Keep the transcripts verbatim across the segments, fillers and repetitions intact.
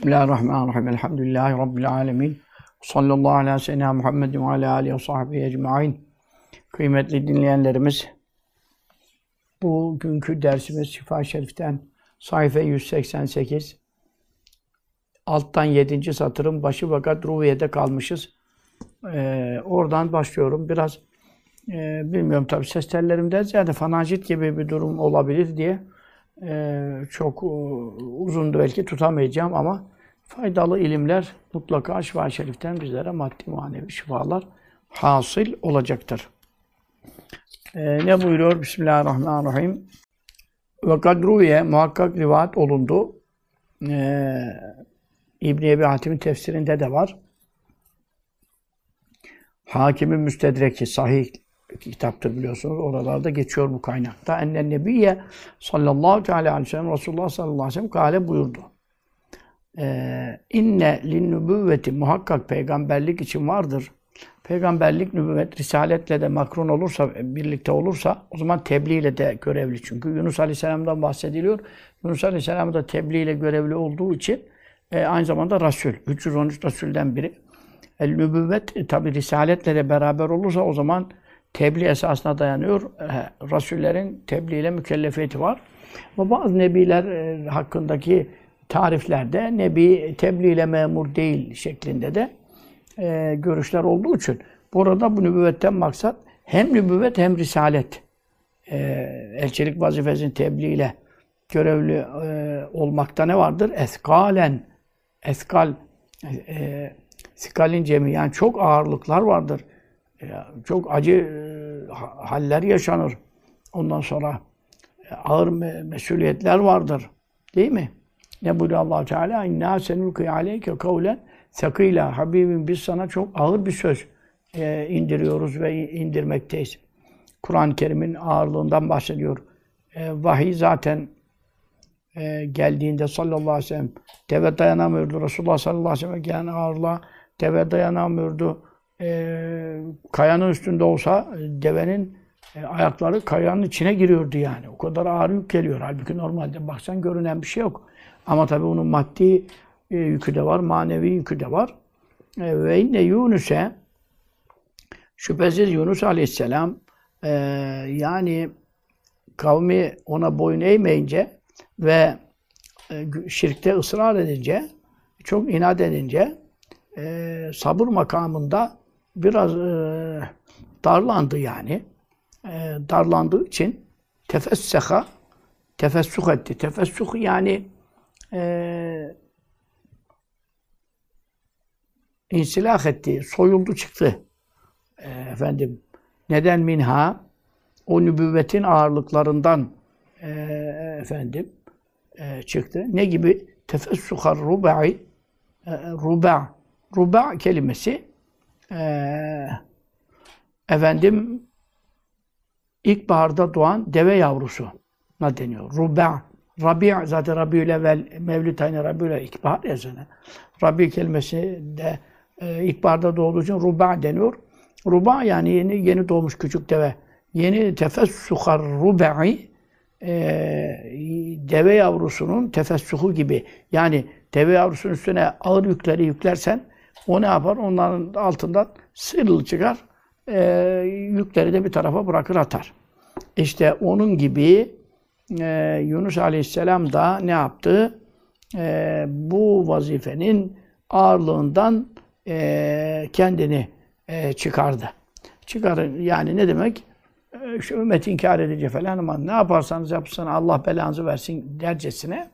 Bismillahirrahmanirrahim. Elhamdülillahi Rabbil âlemin. Sallallahu aleyhi ve sellem Muhammed ve alâ âlihi ve sahbihi ecmaîn. Kıymetli dinleyenlerimiz, bugünkü dersimiz Şifâ-i Şerîf'ten sayfa yüz seksen sekiz. Alttan yedinci satırın başı, fakat Ruviye'de kalmışız. Ee, oradan başlıyorum. Biraz e, bilmiyorum tabii ses tellerimden ziyade fanacit gibi bir durum olabilir diye Ee, çok uzundu, belki tutamayacağım ama faydalı ilimler mutlaka Şifâ-i Şerîf'ten bizlere maddi manevi şifalar hasıl olacaktır. Ee, ne buyuruyor? Bismillahirrahmanirrahim. Ve kadruye muhakkak rivayet olundu. Ee, İbni Ebi Hatim'in tefsirinde de var. Hakimin müstedreki sahih kitaptır, biliyorsunuz. Oralarda geçiyor bu kaynakta. Ennen Nebiye sallallahu aleyhi ve sellem, Resulullah sallallahu aleyhi ve sellem kâle buyurdu. Ee, İnne linnübüvveti, muhakkak peygamberlik için vardır. Peygamberlik nübüvvet, risaletle de makrun olursa, birlikte olursa, o zaman tebliğ ile de görevli. Çünkü Yunus aleyhisselam'dan bahsediliyor. Yunus aleyhisselam da tebliğ ile görevli olduğu için e, aynı zamanda Rasul. üç yüz on üç Rasul'den biri. El nübüvvet e, tabi risaletle de beraber olursa o zaman tebliğ esasına dayanıyor. Rasullerin tebliğ ile mükellefiyeti var. Ama bazı nebiler hakkındaki tariflerde nebi tebliğ ile memur değil şeklinde de e, görüşler olduğu için burada bu nübüvvetten maksat hem nübüvvet hem risalet. E, elçilik vazifesinin tebliğ ile görevli e, olmakta ne vardır? Eskalen, eskal, e, sikalin cemi, yani çok ağırlıklar vardır. Çok acı haller yaşanır. Ondan sonra ağır mesuliyetler vardır. Değil mi? Ne buyuruyor Allah Teala? İnna senulki aleyke kavlen sakila. Habibim, biz sana çok ağır bir söz indiriyoruz ve indirmekteyiz. Kur'an-ı Kerim'in ağırlığından bahsediyor. Vahiy zaten geldiğinde sallallahu aleyhi ve sellem deve dayanamıyordu. Resulullah sallallahu aleyhi ve sellem gelen ağırlığa deve dayanamıyordu. E, kayanın üstünde olsa devenin e, ayakları kayanın içine giriyordu yani. O kadar ağır yük geliyor. Halbuki normalde baksan görünen bir şey yok. Ama tabii onun maddi e, yükü de var, manevi yükü de var. E, ve inne Yunus'e, şüphesiz Yunus aleyhisselam e, yani kavmi ona boyun eğmeyince ve e, şirkte ısrar edince, çok inat edince e, sabır makamında biraz e, darlandı yani. E, darlandığı için tefesseha, tefessuk etti. Tefessuk yani e, insilah etti, soyuldu çıktı. E, efendim, neden minha? O nübüvvetin ağırlıklarından e, efendim e, çıktı. Ne gibi? Tefessukar rubai, e, ruba. Ruba kelimesi Ee, efendim ilkbaharda doğan deve yavrusuna deniyor. Ruba, Rabi, zaten Rabi'ül-evvel, Mevlid ayına Rabi'ül-evvel ilkbahar yazanı. Rabi kelimesi de e, ilkbaharda doğduğu için ruba deniyor. Ruba yani yeni yeni doğmuş küçük deve. Yeni tefessukar rubai, e, deve yavrusunun tefessuhu gibi. Yani deve yavrusunun üstüne ağır yükleri yüklersen o ne yapar? Onların altından sıyrılıp çıkar, e, yükleri de bir tarafa bırakır atar. İşte onun gibi e, Yunus aleyhisselam da ne yaptı? E, bu vazifenin ağırlığından e, kendini e, çıkardı. Çıkarın yani ne demek? E, şu ümmet inkar edici falan ama ne yaparsanız yapsın Allah belanızı versin dercesine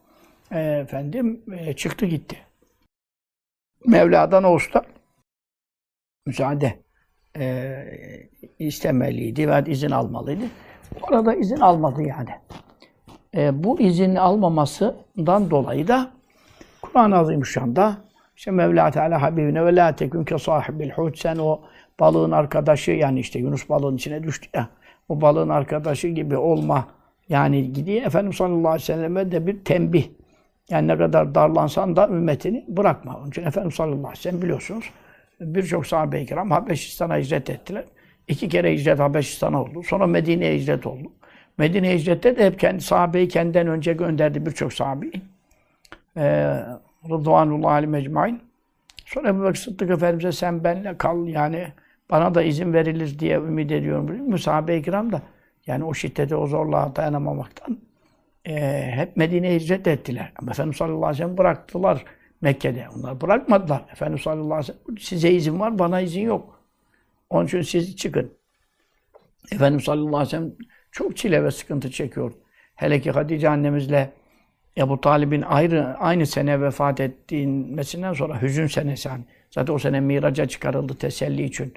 e, efendim e, çıktı gitti. Mevla'dan o usta müsaade e, istemeliydi ve izin almalıydı. Bu arada izin almadı yani. E, bu izin almamasından dolayı da Kur'an-ı Azimuşşan'da işte Mevla Teala Habibine ve la tekün ke sahibil hut, sen o balığın arkadaşı, yani işte Yunus balığın içine düştü ya, o balığın arkadaşı gibi olma yani gidiyor. Efendimiz sallallahu aleyhi ve sellem'e de bir tembih. Yani ne kadar darlansan da ümmetini bırakma. Onun için Efendimiz sallallahu aleyhi ve sellem biliyorsunuz birçok sahabe-i kiram Habeşistan'a hicret ettiler. İki kere hicret Habeşistan'a oldu. Sonra Medine'ye hicret oldu. Medine'ye hicrette de hep kendi sahabeyi kendinden önce gönderdi birçok sahabeyi. Ee, Rıdvanullahi aleyhi mecmaîn. Sonra Ebu Bekir Sıddık Efendimiz'e sen benle kal yani bana da izin verilir diye ümit ediyorum. Sahabe-i kiram da yani o şiddete, o zorluğa dayanamamaktan e, hep Medine'ye hicret ettiler. Ama Efendimiz sallallahu aleyhi ve sellem bıraktılar Mekke'de. Onlar bırakmadılar. Efendimiz sallallahu aleyhi ve sellem size izin var, bana izin yok. Onun için siz çıkın. Efendimiz sallallahu aleyhi ve sellem çok çile ve sıkıntı çekiyor. Hele ki Hatice annemizle Ebu Talib'in ayrı, aynı sene vefat ettiğinden sonra hüzün senesi. Yani. Zaten o sene Miraca çıkarıldı teselli için.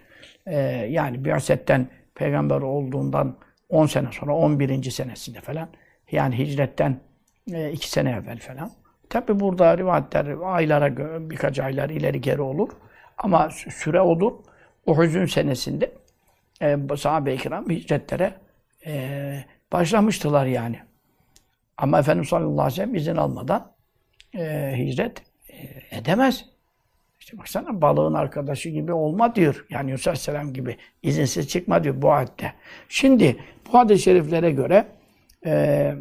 Ee, yani bi'asetten peygamber olduğundan on sene sonra, on birinci senesinde falan. Yani hicretten e, iki sene evvel falan. Tabi burada rivayetler aylara göre, birkaç aylar ileri geri olur. Ama süre olur. O hüzün senesinde e, sahabe-i kiram hicretlere e, başlamıştılar yani. Ama Efendimiz sallallahu aleyhi ve sellem izin almadan e, hicret e, edemez. İşte baksana balığın arkadaşı gibi olma diyor. Yani Yunus aleyhisselam gibi izinsiz çıkma diyor bu ayette. Şimdi bu hadis-i şeriflere göre e,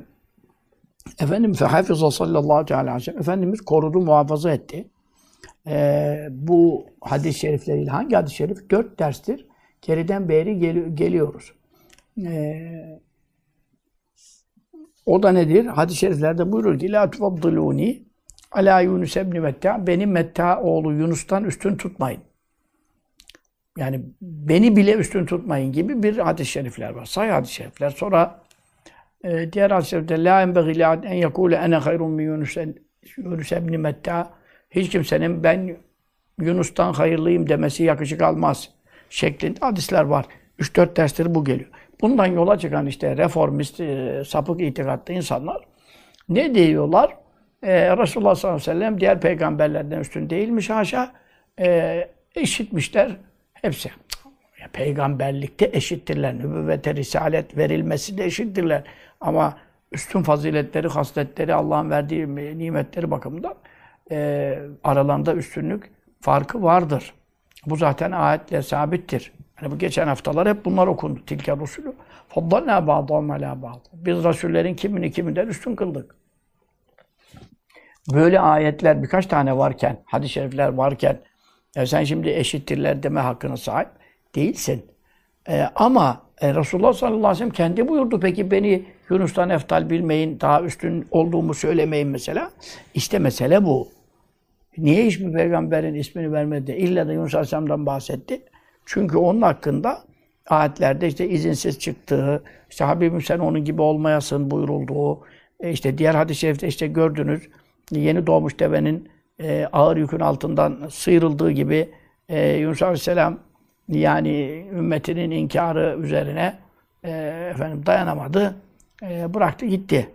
Efendim fehafiza sallallahu aleyhi ve sellem Efendimiz korudu, muhafaza etti. E, bu hadis-i şerifleriyle hangi hadis-i şerif? Dört derstir. Geriden beri gel geliyoruz. E, O da nedir? Hadis-i şeriflerde buyurur ki la tufaddiluni ala Yunus ibn Metta, beni Metta oğlu Yunus'tan üstün tutmayın. Yani beni bile üstün tutmayın gibi bir hadis-i şerifler var. Sahih hadis-i şerifler. Sonra e, diğer hadis-i şerifte la enbeghi la en yekule ene hayrun min Yunus ibn Metta, hiç kimsenin ben Yunus'tan hayırlıyım demesi yakışık almaz şeklinde hadisler var. üç dört derstir bu geliyor. Bundan yola çıkan işte reformist, e, sapık itikadlı insanlar ne diyorlar? E, Resulullah sallallahu aleyhi ve sellem diğer peygamberlerden üstün değilmiş haşa. E, eşitmişler hepsi. Ya, peygamberlikte eşittirler. Nübüvvete, risalet verilmesi de eşittirler. Ama üstün faziletleri, hasletleri, Allah'ın verdiği nimetleri bakımından e, aralarında üstünlük farkı vardır. Bu zaten ayetle sabittir. Yani bu geçen haftalar hep bunlar okundu. Tilke rusulü. Faddalna ba'dahum ala ba'd. Biz rasullerin kimini kiminden üstün kıldık. Böyle ayetler birkaç tane varken, hadis-i şerifler varken e sen şimdi eşittirler deme hakkına sahip değilsin. E, ama e, Resulullah sallallahu aleyhi ve sellem kendi buyurdu. Peki beni Yunus'tan eftal bilmeyin, daha üstün olduğumu söylemeyin mesela. İşte mesele bu. Niye hiçbir peygamberin ismini vermedi? İlla da Yunus aleyhisselam'dan bahsetti. Çünkü onun hakkında ayetlerde işte izinsiz çıktığı, işte Habibim sen onun gibi olmayasın buyurulduğu, işte diğer hadis-i şerifte işte gördünüz, yeni doğmuş devenin e, ağır yükün altından sıyrıldığı gibi e, Yunus aleyhisselam yani ümmetinin inkarı üzerine e, efendim dayanamadı, e, bıraktı gitti.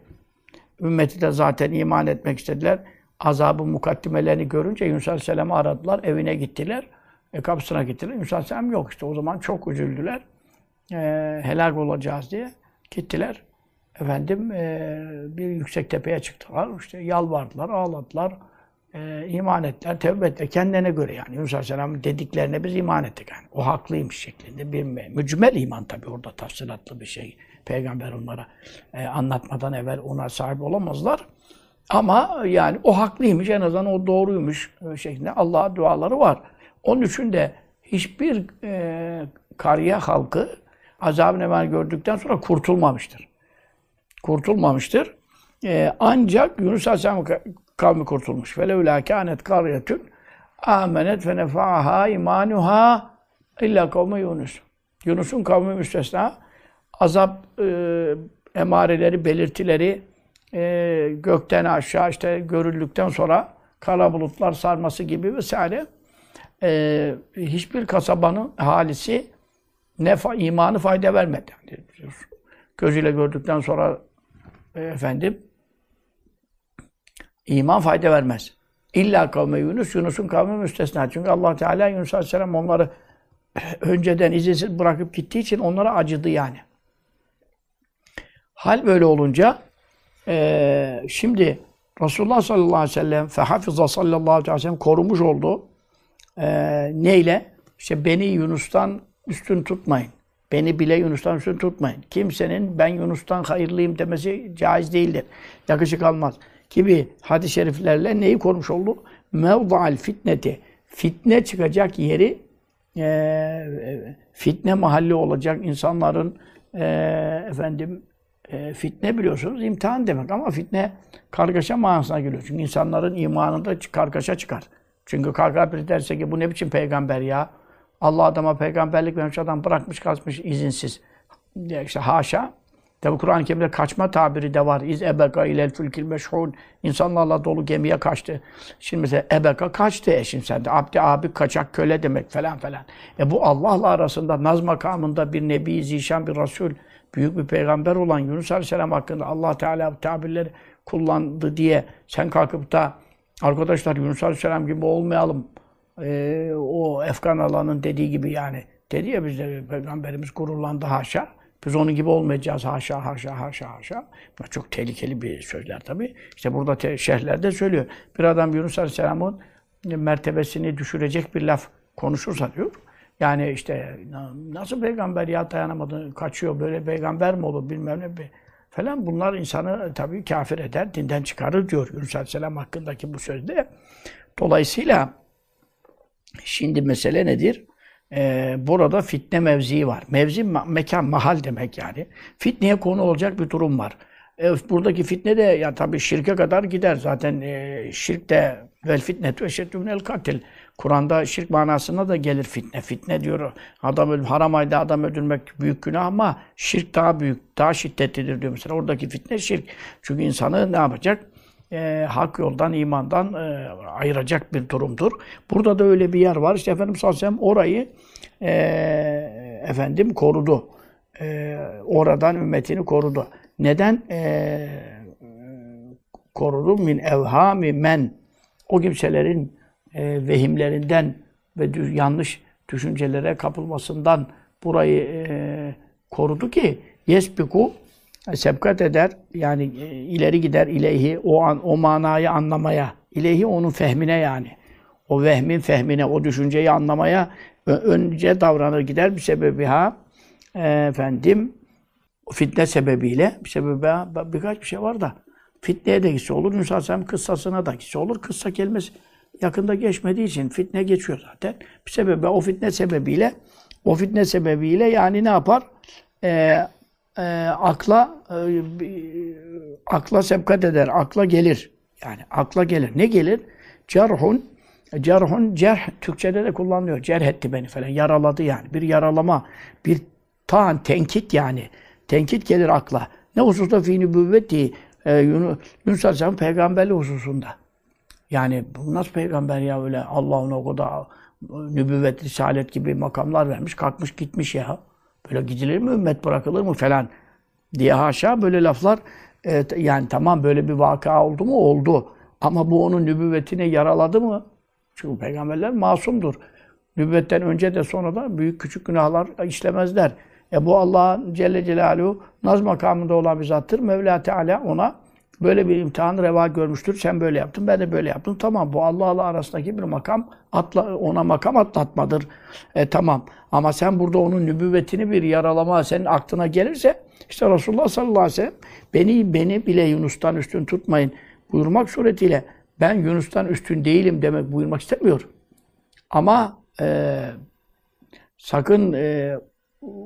Ümmeti de zaten iman etmek istediler. Azabın mukaddimelerini görünce Yunus aleyhisselam'ı aradılar, evine gittiler. E, kapısına gittiler. Yunus aleyhisselam yok işte. O zaman çok üzüldüler. E, helak olacağız diye gittiler. Efendim e, bir yüksek tepeye çıktılar. İşte yalvardılar, ağladılar. E, iman ettiler, tevbe ettiler. Kendine göre yani. Yunus aleyhisselam'ın dediklerine biz iman ettik. Yani. O haklıymış şeklinde bir mücmel iman tabii. Orada tafsilatlı bir şey. Peygamber onlara e, anlatmadan evvel ona sahip olamazlar. Ama yani o haklıymış. En azından o doğruymuş şeklinde Allah'a duaları var. Onun için de hiçbir e, kariye halkı azab-ı neman gördükten sonra kurtulmamıştır. Kurtulmamıştır. E, ancak Yunus Aleyhisselam kavmi kurtulmuş. وَلَوْلَا كَانَتْ قَرْيَةٌ آمَنَتْ فَنَفَعَهَا اِمَانُهَا اِلَّا قَوْمَ Yunus. Yunus'un kavmi müstesna, azap e, emareleri, belirtileri e, gökten aşağı işte görüldükten sonra kara bulutlar sarması gibi vesaire. Ee, hiçbir kasabanın ahalisi ne fa imanı fayda vermedi. Yani gözüyle gördükten sonra e, efendim iman fayda vermez. İlla kavme Yunus, Yunus'un kavmi müstesna. Çünkü Allah Teala Yunus Aleyhisselam onları önceden izinsiz bırakıp gittiği için onlara acıdı yani. Hal böyle olunca e, şimdi Resulullah sallallahu aleyhi ve sellem fehafiza sallallahu aleyhi ve sellem korumuş oldu. Ee, neyle? İşte beni Yunus'tan üstün tutmayın. Beni bile Yunus'tan üstün tutmayın. Kimsenin ben Yunus'tan hayırlıyım demesi caiz değildir. Yakışık almaz. gibi hadis-i şeriflerle neyi korumuş oldu? Mevda'l fitneti. Fitne çıkacak yeri, e, fitne mahalli olacak insanların e, efendim e, fitne biliyorsunuz imtihan demek ama fitne kargaşa manasına geliyor. Çünkü insanların imanında kargaşa çıkar. Çünkü kargaşa bir derse ki bu ne biçim peygamber ya? Allah adama peygamberlik vermiş, adam bırakmış kaçmış izinsiz. İşte haşa. Tabi Kur'an-ı Kerim'de kaçma tabiri de var. İz ebeka ilel fülkil meşhûn. İnsanlarla dolu gemiye kaçtı. Şimdi mesela ebeka kaçtı eşim sende. Abdi abi kaçak köle demek falan falan. E bu Allah'la arasında naz makamında bir nebi, zişan bir rasul, büyük bir peygamber olan Yunus aleyhisselam hakkında Allah Teala tabirleri kullandı diye sen kalkıp da arkadaşlar Yunus aleyhisselam gibi olmayalım. E, o Efkan Allah'ın dediği gibi yani. Dedi ya bizde peygamberimiz gururlandı haşa. Biz onun gibi olmayacağız haşa haşa haşa haşa. Çok tehlikeli bir sözler tabii. İşte burada şerhlerde söylüyor. Bir adam Yunus Aleyhisselam'ın mertebesini düşürecek bir laf konuşursa diyor. Yani işte nasıl peygamber ya dayanamadı, kaçıyor, böyle peygamber mi olur bilmem ne falan. Bunlar insanı tabii kafir eder, dinden çıkarır diyor Yunus Aleyhisselam hakkındaki bu sözde. Dolayısıyla şimdi mesele nedir? Ee, burada fitne mevzii var. Mevzi mekan, mahal demek yani. Fitneye konu olacak bir durum var. Ee, buradaki fitne de ya tabii şirke kadar gider. Zaten e, şirk de vel fitnetu eşeddü minel katil. Kur'an'da şirk manasına da gelir fitne. Fitne diyor. Adam öl haram ayda adam öldürmek büyük günah ama şirk daha büyük, daha şiddetlidir diyor mesela. Oradaki fitne şirk. Çünkü insanı ne yapacak? E, hak yoldan, imandan e, ayıracak bir durumdur. Burada da öyle bir yer var. İşte Efendimiz sallallahu aleyhi ve sellem orayı e, efendim korudu. E, oradan ümmetini korudu. Neden e, korudu? Min evhami men. O kimselerin e, vehimlerinden ve düz, yanlış düşüncelere kapılmasından burayı e, korudu ki yesbiku sebkat eder, yani ileri gider ileyhi, o an, o manayı anlamaya, ileyhi onun fehmine yani. O vehmin fehmine, o düşünceyi anlamaya önce davranır gider bir sebebiha, efendim, fitne sebebiyle, bir sebebiha birkaç bir şey var da, fitneye de gitse olur, Yunus Aleyhisselam kıssasına da gitse olur, kıssa kelimesi yakında geçmediği için fitne geçiyor zaten. Bir sebebi, o fitne sebebiyle, o fitne sebebiyle yani ne yapar? Ee, E, akla e, akla sebkat eder, akla gelir. Yani akla gelir. Ne gelir? Cerhun, cerhun, cerh, Türkçe'de de kullanılıyor. Cerh etti beni falan, yaraladı yani. Bir yaralama, bir taan, tenkit yani. Tenkit gelir akla. Ne hususta fî nübüvveti, e, Yunus Aleyhisselam peygamberliği hususunda. Yani bu nasıl peygamber ya öyle, Allah ona o kadar nübüvvet, risalet gibi makamlar vermiş, kalkmış gitmiş ya. Böyle gidilir mi, ümmet bırakılır mı falan diye haşa böyle laflar, e, yani tamam böyle bir vaka oldu mu? Oldu. Ama bu onun nübüvvetine yaraladı mı? Çünkü peygamberler masumdur. Nübüvvetten önce de sonra da büyük küçük günahlar işlemezler. E bu Allah'ın Celle Celaluhu naz makamında olan bir zattır. Mevla Teala ona böyle bir imtihanı reva görmüştür. Sen böyle yaptın, ben de böyle yaptım. Tamam, bu Allah'la arasındaki bir makam, atla, ona makam atlatmadır. E, tamam, ama sen burada onun nübüvvetini bir yaralama, senin aklına gelirse, işte Resulullah sallallahu aleyhi ve sellem, beni, beni bile Yunus'tan üstün tutmayın buyurmak suretiyle, ben Yunus'tan üstün değilim demek buyurmak istemiyor. Ama e, sakın e,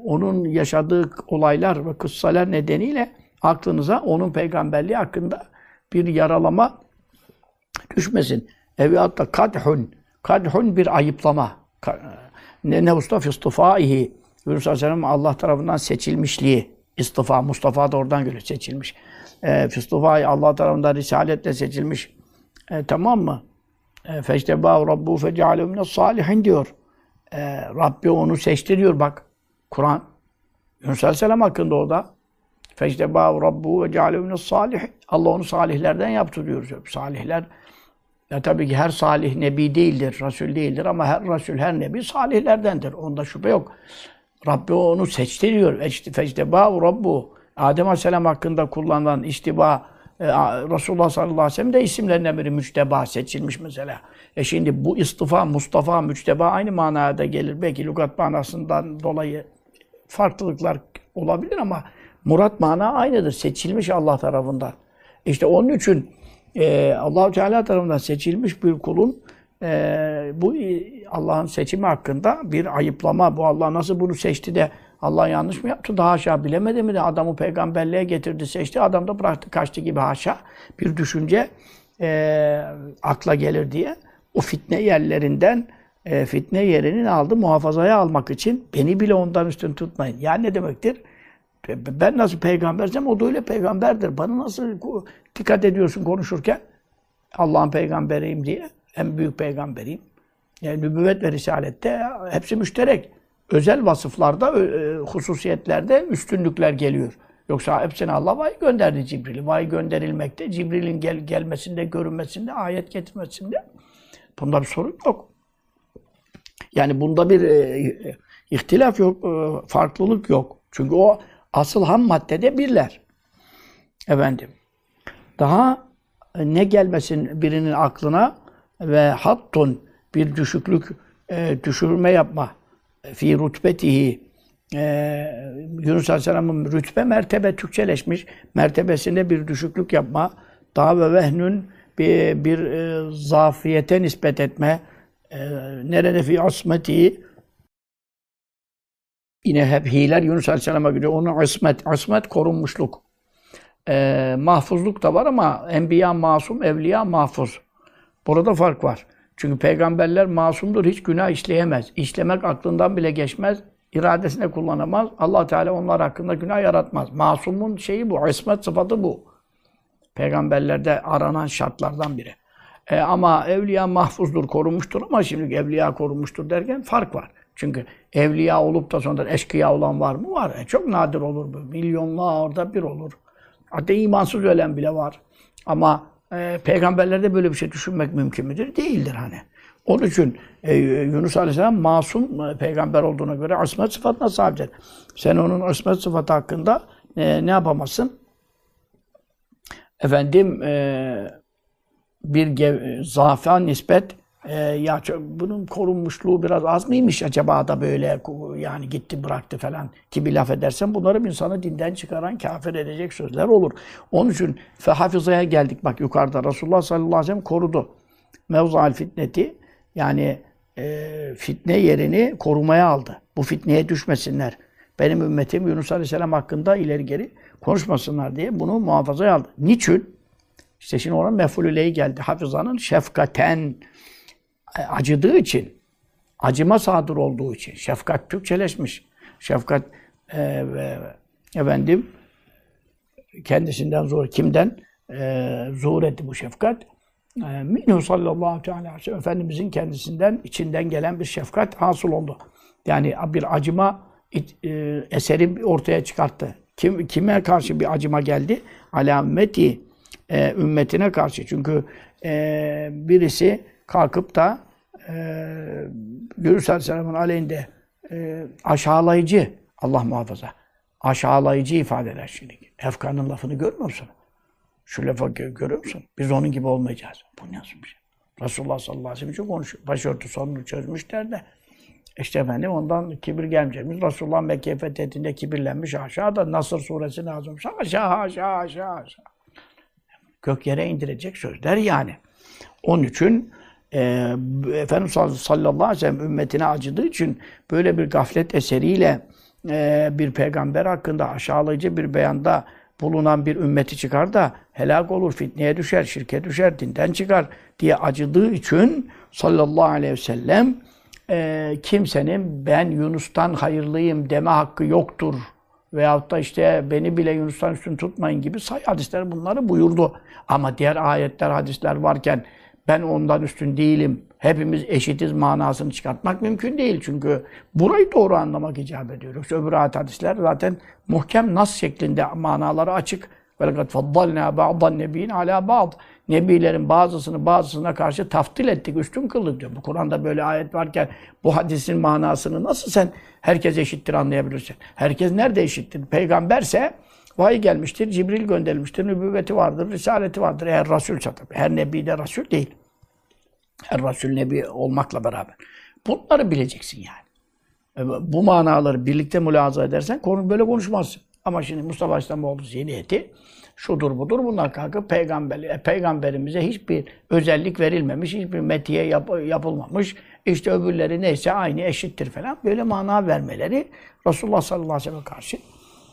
onun yaşadığı olaylar ve kıssalar nedeniyle, aklınıza onun peygamberliği hakkında bir yaralama düşmesin. Evi hatta kadhun, kadhun bir ayıplama. Ne ne Mustafa istifaihi, Yunus Aleyhisselam Allah tarafından seçilmişliği. İstifa, Mustafa da oradan göre seçilmiş. E, istifai Allah tarafından risaletle seçilmiş. E, tamam mı? Fectebâhu rabbuhu fece'alehu mine's-sâlihin diyor. E, Rabbi onu seçti diyor bak. Kur'an Yunus Aleyhisselam hakkında orada. فَاجْتَبَاهُ رَبُّهُ وَجَعَلَهُ مِنَ الصَّالِحِ Allah onu salihlerden yaptı diyoruz. Salihler, ya tabii ki her salih nebi değildir, rasul değildir ama her rasul, her nebi salihlerdendir. Onda şüphe yok. Rabbi onu seçti diyor. فَاجْتَبَاهُ رَبُّهُ Adem Aleyhisselam hakkında kullanılan istiba, Resulullah sallallahu aleyhi ve sellem de isimlerinden biri mücteba seçilmiş mesela. E şimdi bu istifa, Mustafa, mücteba aynı manada gelir. Belki lügat manasından dolayı farklılıklar olabilir ama murat mana aynıdır. Seçilmiş Allah tarafından. İşte onun için e, Allah-u Teala tarafından seçilmiş bir kulun e, bu Allah'ın seçimi hakkında bir ayıplama, bu Allah nasıl bunu seçti de Allah yanlış mı yaptı, daha haşa bilemedi mi de adamı peygamberliğe getirdi, seçti, adam da bıraktı, kaçtı gibi haşa bir düşünce e, akla gelir diye o fitne yerlerinden, e, fitne yerini aldı, muhafazaya almak için beni bile ondan üstün tutmayın. Yani ne demektir? Ben nasıl peygambersem o da öyle peygamberdir. Bana nasıl dikkat ediyorsun konuşurken? Allah'ın peygamberiyim diye, en büyük peygamberiyim. Yani nübüvvet ve risalette hepsi müşterek. Özel vasıflarda, hususiyetlerde üstünlükler geliyor. Yoksa hepsine Allah vahiy gönderdi Cibril'i. Vahiy gönderilmekte, Cibril'in gel gelmesinde, görünmesinde, ayet getirmesinde bunda bir sorun yok. Yani bunda bir e, ihtilaf yok, e, farklılık yok. Çünkü o asıl ham maddede birler. Efendim, daha ne gelmesin birinin aklına ve hattun bir düşüklük, e, düşürme yapma. Fi rütbetihi, ee, Yunus Aleyhisselam'ın rütbe, mertebe Türkçeleşmiş, mertebesinde bir düşüklük yapma, daha ve vehnün bir, bir e, zafiyete nispet etme, e, nerede fi asmeti, yine hep hiler Yunus Aleyhisselam'a gidiyor, onun asmet, asmet korunmuşluk, e, mahfuzluk da var ama enbiya masum, evliya mahfuz, burada fark var. Çünkü peygamberler masumdur, hiç günah işleyemez. İşlemek aklından bile geçmez, iradesine kullanamaz. Allah Teala onlar hakkında günah yaratmaz. Masumun şeyi bu, ismet sıfatı bu. Peygamberlerde aranan şartlardan biri. E ama evliya mahfuzdur, korunmuştur ama şimdi evliya korunmuştur derken fark var. Çünkü evliya olup da sonradan eşkıya olan var mı? Var. E çok nadir olur bu. Milyonlarda bir olur. Hatta imansız ölen bile var. Ama Ee, peygamberlerde böyle bir şey düşünmek mümkün müdür? Değildir hani. Onun için e, Yunus Aleyhisselam masum e, peygamber olduğuna göre ismet sıfatına sahiptir. Sen onun ismet sıfatı hakkında e, ne yapamazsın? Efendim e, bir zaafya nispet e, ya bunun korunmuşluğu biraz az mıymış acaba da böyle yani gitti bıraktı falan gibi laf edersen bunları bir insanı dinden çıkaran, kafir edecek sözler olur. Onun için hafızaya geldik bak yukarıda. Resulullah sallallahu aleyhi ve sellem korudu. Mevza'l fitneti yani e, fitne yerini korumaya aldı. Bu fitneye düşmesinler. Benim ümmetim Yunus Aleyhisselam hakkında ileri geri konuşmasınlar diye bunu muhafazaya aldı. Niçin? İşte şimdi ona mef'ulüleyi geldi. Hafızanın şefkaten acıdığı için, acıma sadır olduğu için. Şefkat Türkçeleşmiş. Şefkat e, efendim kendisinden zor kimden e, zuhur etti bu şefkat? E, Minhu sallallahu teala aleyhi ve sellem Efendimizin kendisinden, içinden gelen bir şefkat hasıl oldu. Yani bir acıma e, eseri ortaya çıkarttı. Kim, kime karşı bir acıma geldi? Alameti E, ümmetine karşı. Çünkü e, birisi kalkıp da e, Yunus Aleyhisselam'ın aleyhinde e, aşağılayıcı, Allah muhafaza, aşağılayıcı ifadeler şimdi. Efkan'ın lafını görmüyor musun? Şu lafı görüyor musun? Biz onun gibi olmayacağız. Bu nasıl bir şey? Resulullah sallallahu aleyhi ve sellem konuşuyor. Başörtü sorunu çözmüşler de işte efendim ondan kibir gelmeyeceğimiz. Resulullah Mekke fethettiğinde kibirlenmiş aşağıda. Nasr Suresi lazım. Aşağı, aşağı, aşağı, aşağı. Gök yere indirecek sözler yani. Onun için e, Efendimiz sallallahu aleyhi ve sellem ümmetine acıdığı için böyle bir gaflet eseriyle e, bir peygamber hakkında aşağılayıcı bir beyanda bulunan bir ümmeti çıkar da helak olur, fitneye düşer, şirke düşer, dinden çıkar diye acıdığı için sallallahu aleyhi ve sellem e, kimsenin ben Yunus'tan hayırlıyım deme hakkı yoktur. Veyahut da işte beni bile Yunus'tan üstün tutmayın gibi sayı hadisler bunları buyurdu. Ama diğer ayetler, hadisler varken ben ondan üstün değilim, hepimiz eşitiz manasını çıkartmak mümkün değil. Çünkü burayı doğru anlamak icap ediyor. Yoksa öbür ayet hadisler zaten muhkem nas şeklinde manaları açık. وَلَقَدْ فَضَّلْنَا بَعْضَ النَّب۪ينَ عَلَى بَعْضٍ Nebilerin bazısını bazısına karşı taftil ettik, üstün kıldık diyor. Bu Kur'an'da böyle ayet varken bu hadisin manasını nasıl sen herkes eşittir anlayabilirsin? Herkes nerede eşittir? Peygamberse vahiy gelmiştir, Cibril gönderilmiştir, nübüvveti vardır, risaleti vardır. Eğer Rasulsa tabii. Her Nebi de Rasul değil. Her Rasul Nebi olmakla beraber. Bunları bileceksin yani. Bu manaları birlikte mülahaza edersen konu böyle konuşmazsın. Ama şimdi Mustafa Aleyhisselam oğlu zihniyeti şudur budur, bundan kalkıp peygamber, peygamberimize hiçbir özellik verilmemiş, hiçbir metiye yap, yapılmamış, işte öbürleri neyse aynı eşittir falan, böyle mana vermeleri Resulullah sallallahu aleyhi ve sellem'e karşı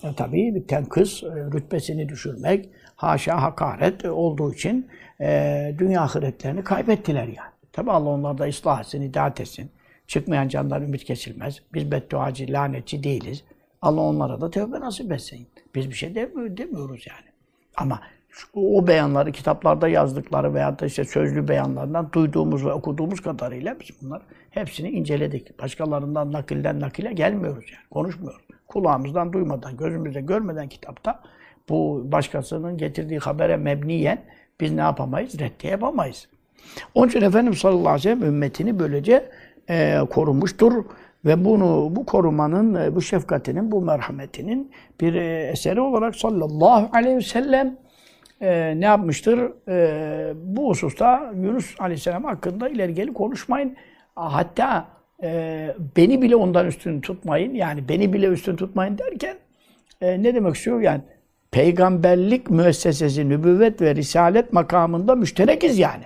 yani tabii bir tenkıs, rütbesini düşürmek, haşa hakaret olduğu için e, dünya ahiretlerini kaybettiler yani. Tabii Allah onları da ıslah etsin, hidayet etsin. Çıkmayan candan ümit kesilmez. Biz bedduacı, lanetçi değiliz. Allah onlara da tövbe nasip etsin. Biz bir şey demiyor, demiyoruz yani. Ama şu, o beyanları, kitaplarda yazdıkları veyahut da işte sözlü beyanlardan duyduğumuz ve okuduğumuz kadarıyla biz bunlar hepsini inceledik. Başkalarından nakilden nakile gelmiyoruz yani, konuşmuyoruz. Kulağımızdan duymadan, gözümüzle görmeden kitapta bu başkasının getirdiği habere mebniyen biz ne yapamayız? Reddiye yapamayız. Onun için Efendimiz sallallahu aleyhi ve sellem ümmetini böylece e, korumuştur. Ve bunu, bu korumanın, bu şefkatinin, bu merhametinin bir eseri olarak sallallahu aleyhi ve sellem e, ne yapmıştır? E, bu hususta Yunus aleyhisselam hakkında ileri geri konuşmayın. Hatta e, beni bile ondan üstün tutmayın. Yani beni bile üstün tutmayın derken e, ne demek istiyor? Yani peygamberlik müessesesi, nübüvvet ve risalet makamında müşterekiz yani.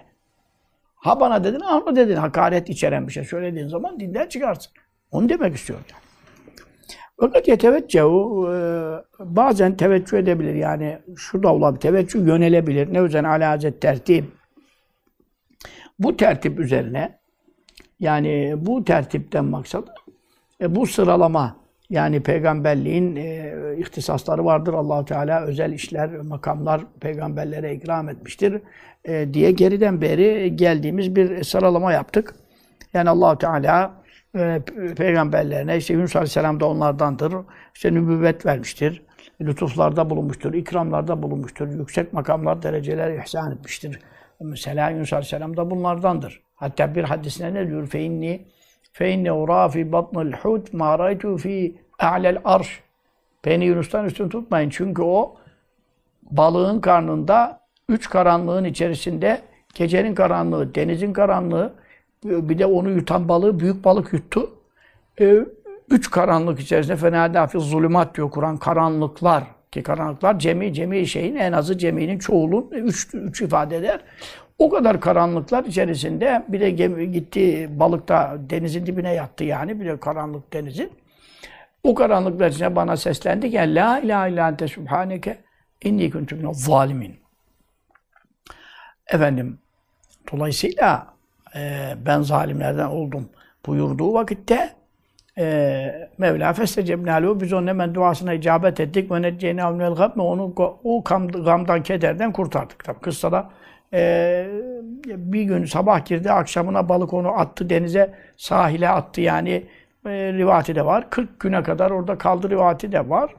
Ha bana dedin, ha mı dedin? Hakaret içeren bir şey söylediğin zaman dinden çıkarsın. Onu demek istiyor yani. Fakat yeteveccühü, bazen teveccüh edebilir yani, şu da olabilir, teveccüh yönelebilir. Ne üzerine? Ala Hazret tertip. Bu tertip üzerine, yani bu tertipten maksat, e, bu sıralama, yani peygamberliğin e, ihtisasları vardır. Allah-u Teala özel işler, makamlar peygamberlere ikram etmiştir e, diye geriden beri geldiğimiz bir sıralama yaptık. Yani Allah-u Teala Ee, peygamberlerine, işte Yunus aleyhisselam da onlardandır, işte nübüvvet vermiştir, lütuflarda bulunmuştur, ikramlarda bulunmuştur, yüksek makamlar, dereceler ihsan etmiştir. Mesela Yunus aleyhisselam da bunlardandır. Hatta bir hadisine ne diyor? فَاِنِّي فَاِنِّي اُرَى فِي بَطْنِ الْحُوتِ مَا رَيْتُ فِي اَعْلَى الْعَرْشِ. Beni Yunus'tan üstün tutmayın, çünkü o balığın karnında, üç karanlığın içerisinde, gecenin karanlığı, denizin karanlığı, bir de onu yutan balığı büyük balık yuttu. Ee, üç karanlık içerisinde fena dafiz zulümat diyor Kur'an. Karanlıklar ki karanlıklar cemi cemi şeyin en azı ceminin çoğulun üç, üç ifade eder. O kadar karanlıklar içerisinde bir de gemi gitti, balık da denizin dibine yattı yani, bir de karanlık denizin. O karanlıklar içine bana seslendi ki la ilahe illa ente subhaneke inni kuntu minel zalimin. Efendim dolayısıyla ben zalimlerden oldum buyurduğu vakitte e, Mevla festecebnâ lehu, biz onun hemen duasına icabet ettik ve necceyna minel gam, onu o gamdan, kederden kurtardık. Tabii kıssada e, bir gün sabah girdi, akşamına balık onu attı denize, sahile attı yani e, rivati de var. kırk güne kadar orada kaldı, rivati de var.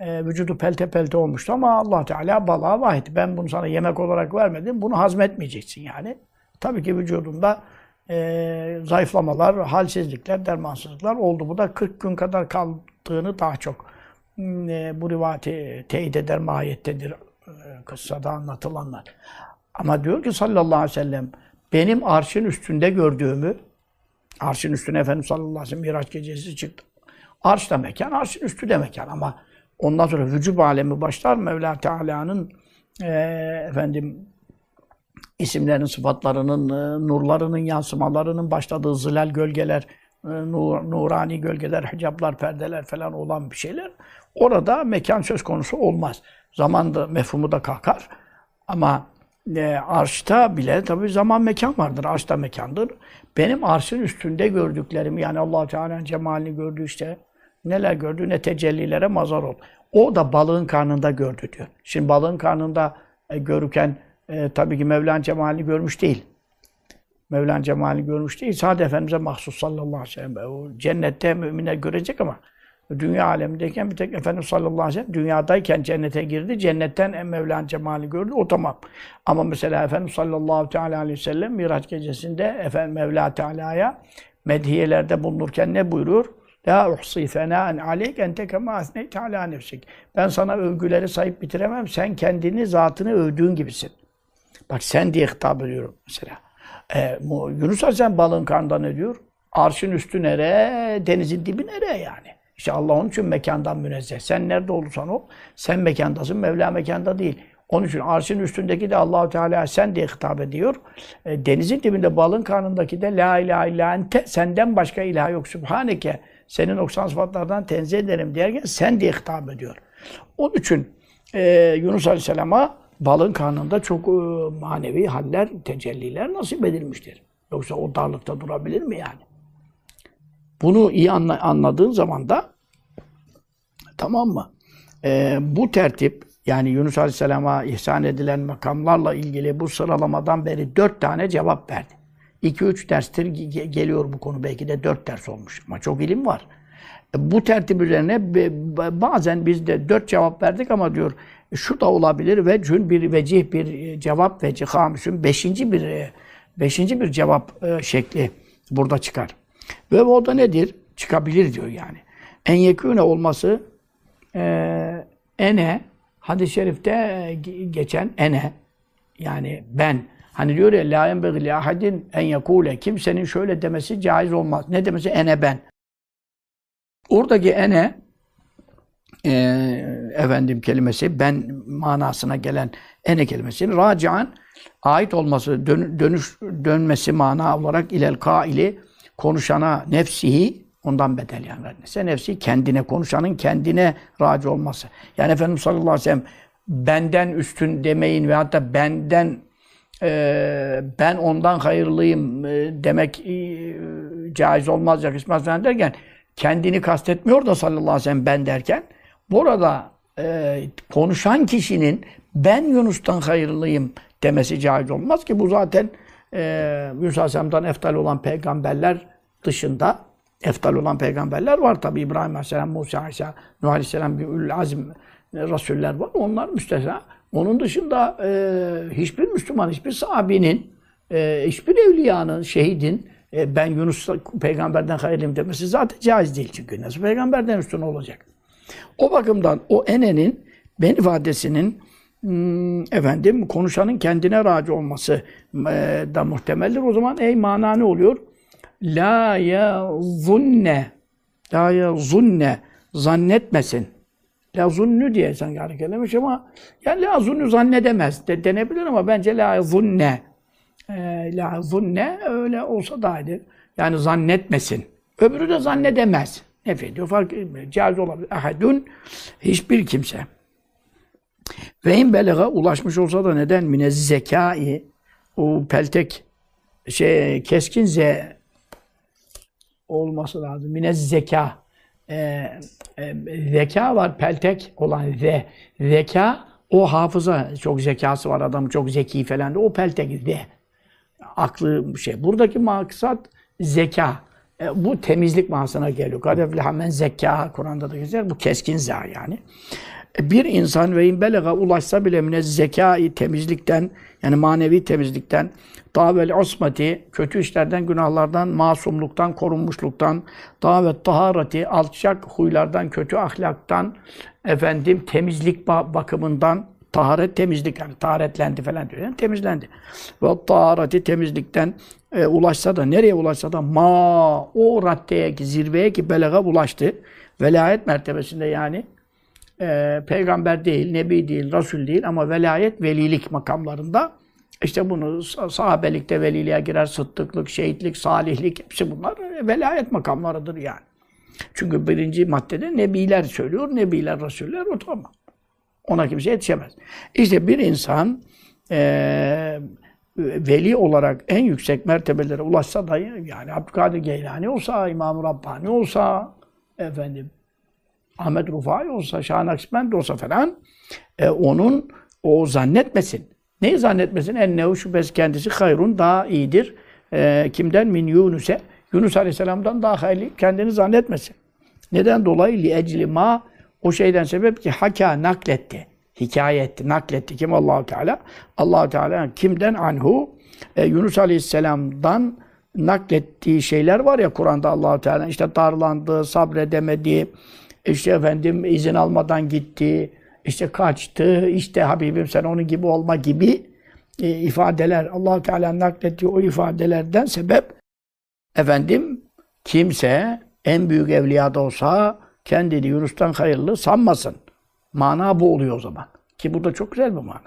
E, vücudu pelte pelte olmuştu ama Allah Teala balığa vahyetti. Ben bunu sana yemek olarak vermedim, bunu hazmetmeyeceksin yani. Tabii ki vücudunda e, zayıflamalar, halsizlikler, dermansızlıklar oldu. Bu da kırk gün kadar kaldığını daha çok e, bu rivati teyit eder mahiyettedir e, kıssada anlatılanlar. Ama diyor ki sallallahu aleyhi ve sellem, benim arşın üstünde gördüğümü, arşın üstüne Efendimiz sallallahu aleyhi ve sellem Mirac gecesi çıktı. Arş da mekan, arşın üstü de mekan ama ondan sonra vücub alemi başlar. Mevla Teala'nın e, efendim isimlerinin, sıfatlarının, nurlarının, yansımalarının başladığı zilal gölgeler, nur, nurani gölgeler, hicaplar, perdeler falan olan bir şeyler. Orada mekan söz konusu olmaz. Zaman da, mefhumu da kalkar. Ama e, arşta bile tabii zaman mekan vardır. Arşta mekandır. Benim arşın üstünde gördüklerim, yani Allah-u Teala'nın cemalini gördü işte, neler gördü, ne tecellilere mazar oldu. O da balığın karnında gördü diyor. Şimdi balığın karnında e, görürken E, tabii ki Mevla'nın cemalini görmüş değil. Mevla'nın cemalini görmüş değil. Sadece Efendimiz'e mahsus sallallahu aleyhi ve sellem. O cennette müminler görecek ama dünya alemindeyken bir tek Efendimiz sallallahu aleyhi ve sellem dünyadayken cennete girdi. Cennetten Mevla'nın cemalini gördü. O tamam. Ama mesela Efendimiz sallallahu aleyhi ve sellem Mirac gecesinde Efendimiz Mevla Teala'ya medhiyelerde bulunurken ne buyurur? La uhsi fena'en aleyk ente kema asneyte ala nefsik. Ben sana övgüleri sayıp bitiremem. Sen kendini, zatını övdüğün gibisin. Bak sen diye hitap ediyorum mesela. Ee, Yunus Aleyhisselam balığın karnında ne diyor? Arşın üstü nere, denizin dibi nere yani? İşte Allah onun için mekandan münezzeh. Sen nerede olursan ol, sen mekandasın, Mevla mekanda değil. Onun için arşın üstündeki de Allahu Teala sen diye hitap ediyor. E, denizin dibinde, balın karnındaki de la ilahe illa ente, senden başka ilah yok, sübhaneke, senin noksan sıfatlardan tenzih ederim derken sen diye hitap ediyor. Onun için e, Yunus Aleyhisselam'a balın karnında çok e, manevi haller, tecelliler nasip edilmiştir. Yoksa o darlıkta durabilir mi yani? Bunu iyi anla, anladığın zaman da, tamam mı? E, bu tertip, yani Yunus Aleyhisselam'a ihsan edilen makamlarla ilgili bu sıralamadan beri dört tane cevap verdi. İki üç derstir geliyor bu konu, belki de dört ders olmuş ama çok ilim var. Bu tertip üzerine bazen biz de dört cevap verdik ama diyor şu da olabilir ve cün bir vecih bir cevap ve cihamüsün beşinci bir beşinci bir cevap şekli burada çıkar. Ve o da nedir? Çıkabilir diyor yani. En yekûne olması e, ene. Hadis-i şerifte geçen ene, yani ben. Hani diyor ya, la yenbegî li ahadin en yekûle. Kimsenin şöyle demesi caiz olmaz. Ne demesi? Ene, ben. Oradaki ene, e, efendim kelimesi, ben manasına gelen ene kelimesinin racian, ait olması, dön, dönüş dönmesi mana olarak ilel kaili, konuşana, nefsihi, ondan bedel yani. Sen nefsi kendine, konuşanın kendine raci olması. Yani Efendimiz sallallahu aleyhi ve sellem benden üstün demeyin veyahut da benden e, ben ondan hayırlıyım e, demek e, caiz olmaz, yakışmaz derken kendini kastetmiyor da sallallahu aleyhi ve sellem ben derken burada e, konuşan kişinin ben Yunus'tan hayırlıyım demesi caiz olmaz ki bu zaten e, Yunus aleyhisselam'dan eftal olan peygamberler dışında eftal olan peygamberler var tabi. İbrahim Aleyhisselam, Musa Aleyhisselam, Nuh Aleyhisselam, Ülü'l-Azm Resuller var. Onlar müstesna. Onun dışında e, hiçbir Müslüman, hiçbir sahabinin, e, hiçbir evliyanın, şehidin e, ben Yunus peygamberden hayırlıyım demesi zaten caiz değil çünkü. Nasıl peygamberden üstün olacak? O bakımdan o enenin, ben ifadesinin efendim konuşanın kendine raci olması e, da muhtemeldir. O zaman ey mana ne oluyor? La yazunne, la yazunne, zannetmesin. La zunnü diye sanki hareketlemiş ama yani la zunnü zannedemez de denebilir ama bence la zunne, e, la zunne öyle olsa daha iyidir. Yani zannetmesin. Öbürü de zannedemez. Nef ediyor, fark etmiyor. Caiz olabilir. Ahadun, hiçbir kimse. Ve in belega, ulaşmış olsa da neden? Mine zekâi, o peltek, şey, keskin ze olması lazım. Minez zeka. E, e, zeka var, peltek olan ze. Zeka, o hafıza. Çok zekası var adam, çok zeki falan. O peltek ze. Aklı şey. Buradaki maksat zeka. E, bu temizlik manasına geliyor. Kadeflehamen zeka. Kur'an'da da güzel. Bu keskin ze yani. E, bir insan ve inbelega ulaşsa bile minez zekâi temizlikten, yani manevi temizlikten, davel osmati, kötü işlerden, günahlardan, masumluktan, korunmuşluktan, davet taharati, alçak huylardan, kötü ahlaktan, efendim temizlik bakımından, taharet temizlik, yani taharetlendi falan diyor, yani temizlendi. Ve taharati temizlikten e, ulaşsa da, nereye ulaşsa da, ma o raddeye ki, zirveye ki belaga ulaştı, velayet mertebesinde yani, e, peygamber değil, nebi değil, rasul değil ama velayet, velilik makamlarında. İşte bunu sahabelikte veliliğe girer, sıddıklık, şehitlik, salihlik, hepsi bunlar velayet makamlarıdır yani. Çünkü birinci maddede nebiler söylüyor, nebiler, rasuller o tamam. Ona kimse yetişemez. İşte bir insan e, veli olarak en yüksek mertebelere ulaşsa da yani Abdülkadir Geylani olsa, İmam Rabbani olsa, efendim Ahmed Rufai olsa, Şah-ı Nakşibend olsa falan e, onun o zannetmesin. Neyi zannetmesin? Ennehu şüphesiz kendisi hayrun daha iyidir. E, kimden? Min Yunus'e. Yunus Aleyhisselam'dan daha hayırlı kendini zannetmesin. Neden dolayı? Li ecli ma, o şeyden sebep ki haka nakletti. Hikaye etti, nakletti. Kim? Allah-u Teala. Allah-u Teala kimden? Anhu. E, Yunus Aleyhisselam'dan naklettiği şeyler var ya Kur'an'da Allah-u Teala. İşte darlandı, sabredemedi, işte efendim izin almadan gitti. İşte kaçtı, işte Habibim sen onun gibi olma gibi e, ifadeler, Allah-u Teala'nın naklettiği o ifadelerden sebep, efendim kimse en büyük evliyada olsa, kendini Yunus'tan hayırlı sanmasın. Mana bu oluyor o zaman. Ki bu da çok güzel bir mana.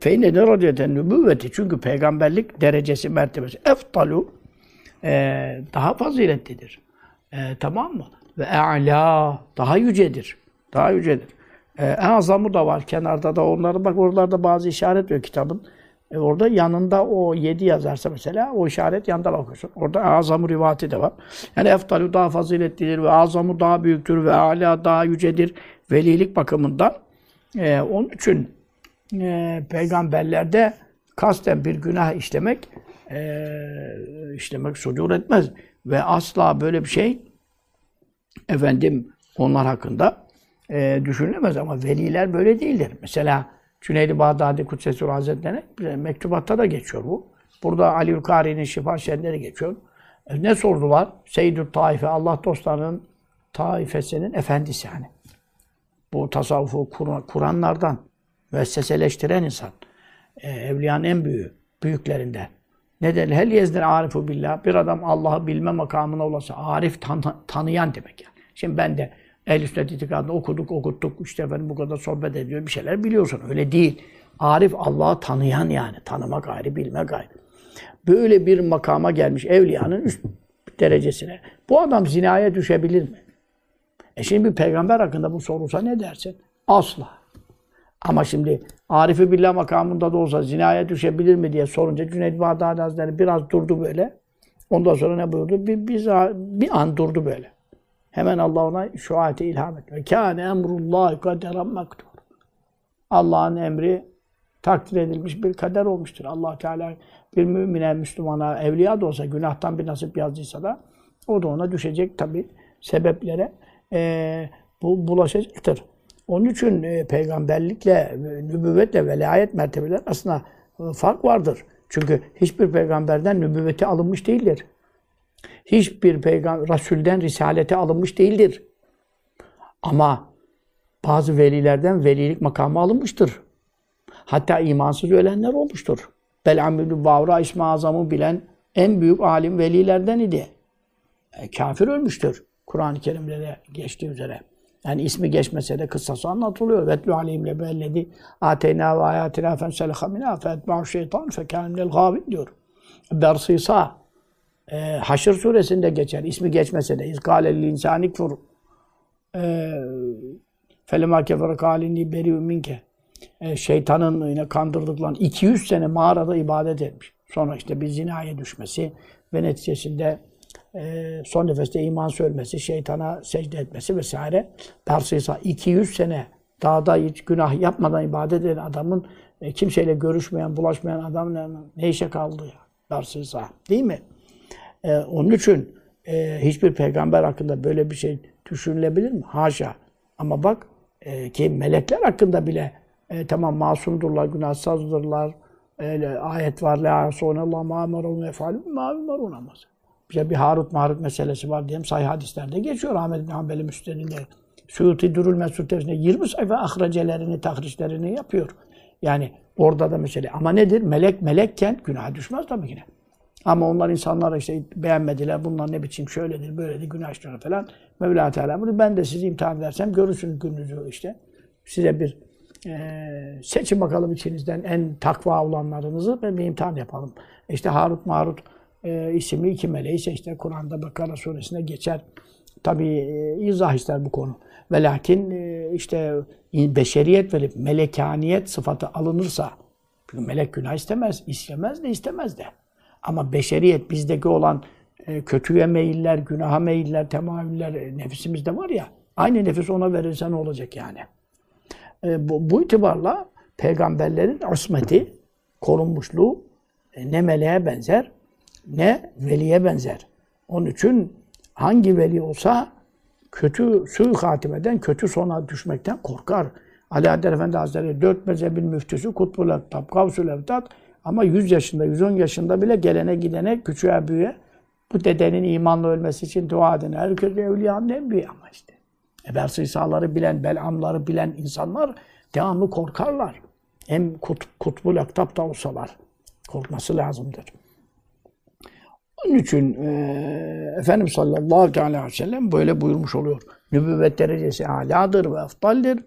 Feyne dereceten nübüvveti, çünkü peygamberlik derecesi, mertebesi eftalu, e, daha faziletlidir. E, tamam mı? Ve e'la, daha yücedir. Daha yücedir. E, azamı da var kenarda da, onları bak oralarda bazı işaret diyor kitabın. E, orada yanında o yedi yazarsa mesela o işaret yanında bakıyorsun. Orada azamı rivati de var. Yani eftalu daha faziletlidir ve azamı daha büyüktür ve e'la daha yücedir. Velilik bakımından. Ee, onun için e, peygamberlerde kasten bir günah işlemek e, işlemek sudur etmez ve asla böyle bir şey efendim onlar hakkında e, düşünülemez ama veliler böyle değildir. Mesela Cüneyd-i Bağdadî Kudsesur Hazretleri mektubatta da geçiyor bu. Burada Aliül Kari'nin Şifâ-i Şerîf'leri geçiyor. E, ne sordular? Seyyid-ül Taife, Allah dostlarının taifesinin efendisi yani. Bu tasavvufu kuranlardan, müesseseleştiren insan, e, evliyanın en büyüğü, büyüklerinden. Neden? Hel yezdir arifu billah. Bir adam Allah'ı bilme makamına ulaşsa, arif tan tanıyan demek yani. Şimdi ben de Ehl-i Sünnet itikadını okuduk, okuttuk, işte efendim bu kadar sohbet ediyor, bir şeyler biliyorsun. Öyle değil. Arif, Allah'ı tanıyan yani. Tanımak ayrı, bilmek ayrı. Böyle bir makama gelmiş evliyanın üst derecesine. Bu adam zinaya düşebilir mi? E şimdi bir peygamber hakkında bu sorulsa ne dersin? Asla. Ama şimdi Arif-i Billah makamında da olsa zinaya düşebilir mi diye sorunca Cüneyd-i Bağdadî Hazretleri biraz durdu böyle. Ondan sonra ne buyurdu? Bir, bir, bir an durdu böyle. Hemen Allah ona şu ayeti ilham etti. Kâne emrullâhi kaderen maktûr. Allah'ın emri takdir edilmiş bir kader olmuştur. Allah Teala bir mümine, Müslümana, evliya da olsa günahtan bir nasip yazdıysa da o da ona düşecek tabii sebeplere. E, bu bulaşacaktır. Onun için e, peygamberlikle, nübüvvetle velayet mertebeler aslında e, fark vardır. Çünkü hiçbir peygamberden nübüvveti alınmış değildir. Hiçbir peygamber, Rasul'den risaleti alınmış değildir. Ama bazı velilerden velilik makamı alınmıştır. Hatta imansız ölenler olmuştur. Bel-Amülü Bavra İsm-i Azam'ı bilen en büyük alim velilerden idi. E, kafir ölmüştür. Kur'an-ı Kerim'de geçtiği üzere. Yani ismi geçmese de kıssası anlatılıyor. Vetlü aleyhimle belledi ateyna ve ayatina fenseleha minâ feetba'u şeytan fekâne minel gâvin diyor. Bersisa Haşr Suresinde geçer. İsmi geçmese de izgâlel insâni kfur felemâ kefere kâlinni berî'un minke. Şeytanın yine kandırdıkları iki yüz sene mağarada ibadet etmiş. Sonra işte bir zinaya düşmesi ve neticesinde son nefeste iman söylemesi, şeytana secde etmesi vesaire. Persisa iki yüz sene dağda hiç günah yapmadan ibadet eden adamın, kimseyle görüşmeyen, bulaşmayan adamın ne işe kaldı ya? Persisa, değil mi? Ee, onun için e, hiçbir peygamber hakkında böyle bir şey düşünülebilir mi? Haşa. Ama bak e, ki melekler hakkında bile e, tamam masumdurlar, günahsazdırlar. Öyle ayet var. La sonallah ma'merun efalun ma'merun namaz. Bir Harut Marut meselesi var diyelim, sahih hadislerde geçiyor. Ahmed İbn Hanbel'in Müsned'inde, Suyuti Dürül Mesut tefsirinde yirmi sayfa ahracelerini, tahrişlerini yapıyor. Yani orada da mesele. Ama nedir? Melek melekken günaha düşmez tabii ki. Ama onlar insanlara işte beğenmediler, bunlar ne biçim şöyledir, böyledir, günah işliyor falan. Mevla Teala bunu ben de sizi imtihan edersem görürsünüz gününüzü işte. Size bir e, seçin bakalım içinizden en takva olanlarınızı ve bir imtihan yapalım. İşte Harut Marut E, isimli iki meleği seçti. Kur'an'da Bakara suresine geçer. Tabi e, izah ister bu konu. Ve lakin e, işte beşeriyet verip melekaniyet sıfatı alınırsa, çünkü melek günah istemez, istemez de istemez de. Ama beşeriyet, bizdeki olan e, kötüye meyiller, günaha meyiller, temayüller e, nefisimizde var ya, aynı nefis ona verirse ne olacak yani? E, bu, bu itibarla peygamberlerin ismeti, korunmuşluğu e, ne meleğe benzer, ne veliye benzer. Onun için hangi veli olsa kötü suikatimeden, kötü sona düşmekten korkar. Ali Adel Efendi Hazretleri dört mezhebin müftüsü, Kutbul Ektab, Kavsul Evdat ama yüz yaşında, yüz on yaşında bile gelene gidene, küçüğe büyüğe bu dedenin imanla ölmesi için dua edin. Herkese evliyanın en büyüğü ama işte. Ebersisaları bilen, belamları bilen insanlar devamlı korkarlar. Hem Kut, Kutbul Ektab da olsalar korkması lazımdır. Onun için e, Efendimiz sallallahu aleyhi ve sellem böyle buyurmuş oluyor. Nübüvvet derecesi âlâdır ve efdaldir.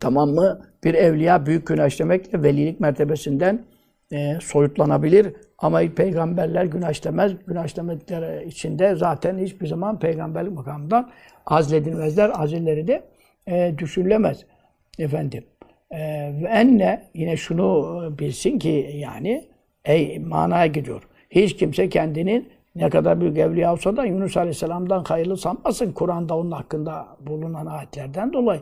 Tamam mı? Bir evliya büyük günah işlemekle velilik mertebesinden e, soyutlanabilir. Ama peygamberler günah işlemez. Günah işlemedikleri içinde zaten hiçbir zaman peygamberlik makamından azledilmezler. Azilleri de e, düşürülemez. Efendim. Ve enne, yine şunu bilsin ki yani ey manaya gidiyor. Hiç kimse kendini ne kadar büyük evliya olsa da Yunus aleyhisselam'dan hayırlı sanmasın. Kur'an'da onun hakkında bulunan ayetlerden dolayı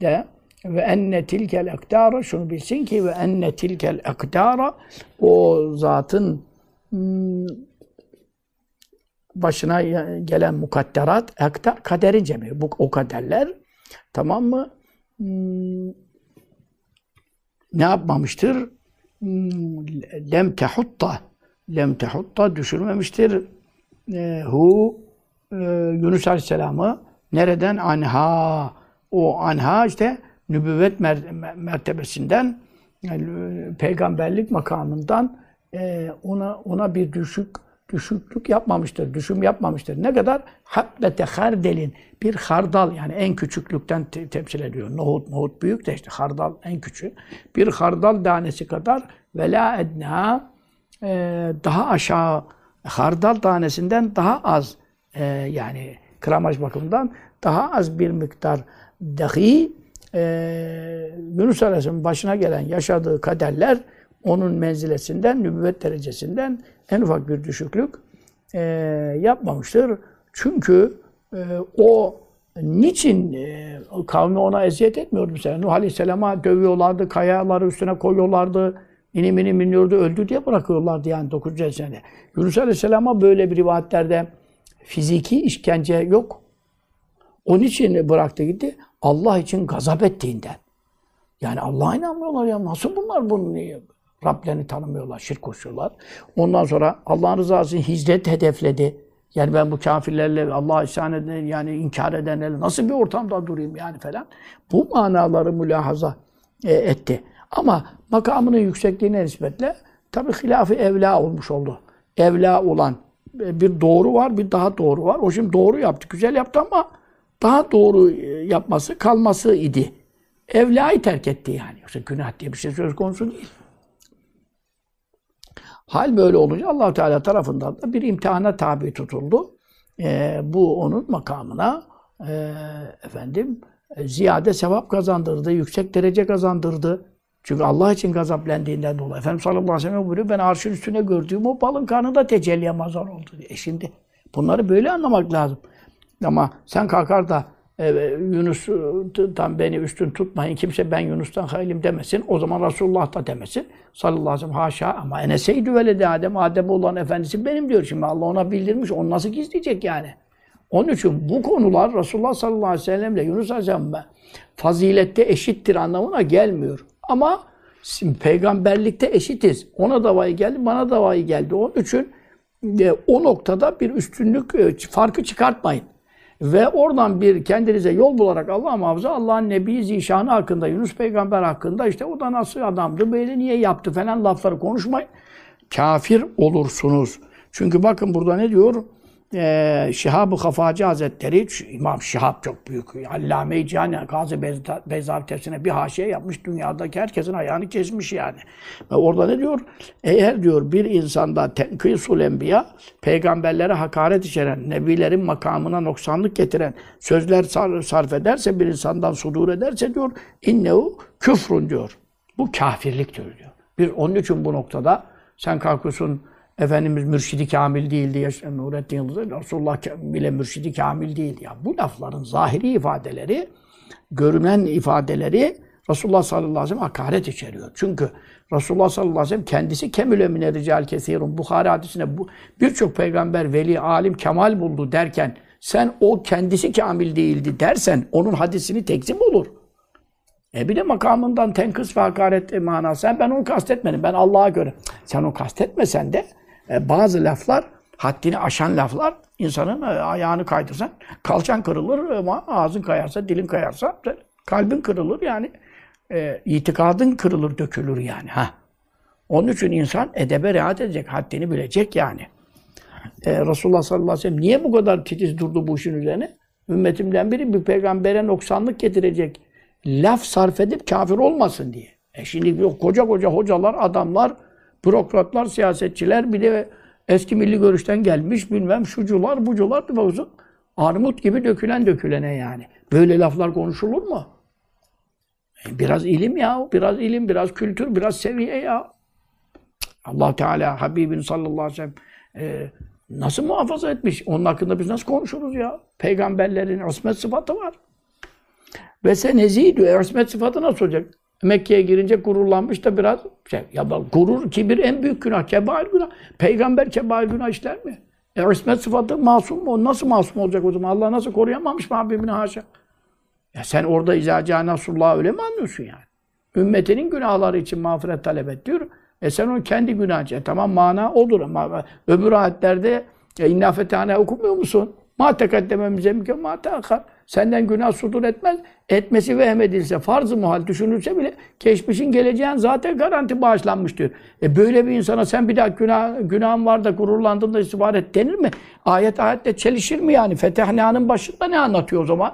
de ve enne tilkel akdara, şunu bilsin ki ve enne tilkel akdara, o zatın başına gelen mukadderat, aktar kaderin cemi. Bu o kaderler, tamam mı? Ne yapmamıştır? Lem tehutta, lem tehutta düşürmemiştir. E, hu e, Yunus aleyhisselam'ı nereden? Anha. O anha işte nübüvvet mer- mertebesinden, yani peygamberlik makamından e, ona ona bir düşük düşüklük yapmamıştır, düşüm yapmamıştır. Ne kadar? Habbete hardelin, bir hardal, yani en küçüklükten te- temsil ediyor. Nohut, nohut büyük de işte hardal en küçüğü. Bir hardal tanesi kadar ve la edna, e, daha aşağı, hardal tanesinden daha az, e, yani gramaj bakımından daha az bir miktar dahi e, Yunus Aleyhisselam'ın başına gelen yaşadığı kaderler onun menzilesinden, nübüvvet derecesinden en ufak bir düşüklük e, yapmamıştır. Çünkü e, o niçin e, kavmi ona eziyet etmiyordu mesela? Nuh Aleyhisselam'a dövüyorlardı, kayaları üstüne koyuyorlardı, inim inim iniyordu, öldü diye bırakıyorlardı yani dokuzuncu sene. Yunus Aleyhisselam'a böyle bir rivayetlerde fiziki işkence yok. Onun için bıraktı gitti, Allah için gazap ettiğinden. Yani Allah'a inanmıyorlar ya, nasıl bunlar bunu niye? Rablerini tanımıyorlar, şirk koşuyorlar. Ondan sonra Allah'ın rızasını hicret hedefledi. Yani ben bu kafirlerle, Allah'a isyan edenlerle, yani inkar edenlerle nasıl bir ortamda durayım yani falan. Bu manaları mülahaza e, etti. Ama makamının yüksekliğine nispetle tabii hilaf-ı evla olmuş oldu. Evla olan bir doğru var, bir daha doğru var. O şimdi doğru yaptı, güzel yaptı ama daha doğru yapması, kalması idi. Evlâ'yı terk etti yani. Yoksa günah diye bir şey söz konusu değil. Hal böyle olunca Allah Teala tarafından da bir imtihana tabi tutuldu. E, bu onun makamına e, efendim ziyade sevap kazandırdı, yüksek derece kazandırdı. Çünkü Allah için gazaplendiğinden dolayı. Efendimiz sallallahu aleyhi ve sellem buyuruyor, ben arşın üstüne gördüğüm o balın karnında tecelliye mazhar oldu diye. E şimdi bunları böyle anlamak lazım. Ama sen kalkar da Yunus'tan beni üstün tutmayın, kimse ben Yunus'tan haylim demesin, o zaman Resulullah da demesin sallallahu aleyhi ve sellem, haşa. Ama eneseydü veledi Adem, Adem olan efendisi benim diyor. Şimdi Allah ona bildirmiş, onu nasıl gizleyecek yani? Onun için bu konular Resulullah sallallahu aleyhi ve sellem ile Yunus aleyhisselam fazilette eşittir anlamına gelmiyor. Ama peygamberlikte eşitiz, ona da vahiy geldi, bana da vahiy geldi. Onun için o noktada bir üstünlük farkı çıkartmayın. Ve oradan bir kendinize yol bularak, Allah muhafaza, Allah'ın Nebi Zişanı hakkında, Yunus peygamber hakkında, işte o da nasıl adamdı, böyle niye yaptı falan lafları konuşmayın. Kafir olursunuz. Çünkü bakın burada ne diyor? Ee, Şihab-ı Hafacı Hazretleri, İmam Şihab çok büyük, Allame-i Cihan, Gazi Beyzavi tefsirine bir haşiye yapmış, dünyadaki herkesin ayağını kesmiş yani. Ve orada ne diyor? Eğer diyor bir insanda tenkîs-ül enbiya, peygamberlere hakaret içeren, nebilerin makamına noksanlık getiren sözler sarf ederse, bir insandan sudur ederse diyor, innehu küfrün diyor. Bu kafirliktir diyor. Bir, onun için bu noktada sen kalkıyorsun, Efendimiz Mürşid-i Kamil değildi, yaşayan Nurettin Yıldız'ı, Resulullah bile Mürşid-i Kamil değildi. Ya bu lafların zahiri ifadeleri, görünen ifadeleri Resulullah sallallahu aleyhi ve sellem hakaret içeriyor. Çünkü Resulullah sallallahu aleyhi ve sellem kendisi kemül emine rical kesirun, Buhari hadisine bu, birçok peygamber, veli, alim kemal buldu derken sen o kendisi kamil değildi dersen onun hadisini tekzip olur. E bir de makamından tenkıs ve hakaret manası. Ben onu kastetmedim, ben Allah'a göre. Sen onu kastetmesen de bazı laflar, haddini aşan laflar, insanın ayağını kaydırsan, kalçan kırılır ama ağzın kayarsa, dilin kayarsa, kalbin kırılır yani, e, itikadın kırılır, dökülür yani. Ha. Onun için insan edebe riayet edecek, haddini bilecek yani. Ee, Resulullah sallallahu aleyhi ve sellem niye bu kadar titiz durdu bu işin üzerine? Ümmetimden biri bir peygambere noksanlık getirecek laf sarf edip kafir olmasın diye. E şimdi yok, koca koca hocalar, adamlar, bürokratlar, siyasetçiler, bir de eski milli görüşten gelmiş bilmem şucular, bucular, bir bakıyorsun armut gibi dökülen dökülene yani. Böyle laflar konuşulur mu? E biraz ilim ya, biraz ilim, biraz kültür, biraz seviye ya. Allah Teala Habibin sallallahu aleyhi ve sellem e, nasıl muhafaza etmiş? Onun hakkında biz nasıl konuşuruz ya? Peygamberlerin ismet sıfatı var. Ve sen ezidü, ismet sıfatı nasıl olacak? Mekke'ye girince gururlanmış da biraz şey, ya bak, gurur, kibir en büyük günah, kebair günah. Peygamber kebair günah işler mi? E ismet sıfatı masum mu? Nasıl masum olacak o zaman? Allah nasıl koruyamamış mı Habibini haşa? Ya sen orada izaca Nasrullah öyle mi anlıyorsun yani? Ümmetinin günahları için mağfiret talep et diyor. E sen onu kendi günahı, e tamam mana odur ama öbür ayetlerde inna fetane okumuyor musun? Ma tekaddememize mükemmâ teakhar. Senden günah sudur etmez. Etmesi vehmedilse, farz-ı muhal düşünülse bile geçmişin geleceğin zaten garanti bağışlanmış diyor. E böyle bir insana sen bir daha günah, günahın var da gururlandığında istihbar et denir mi? Ayet ayetle çelişir mi yani? Fetehnânın başında ne anlatıyor o zaman?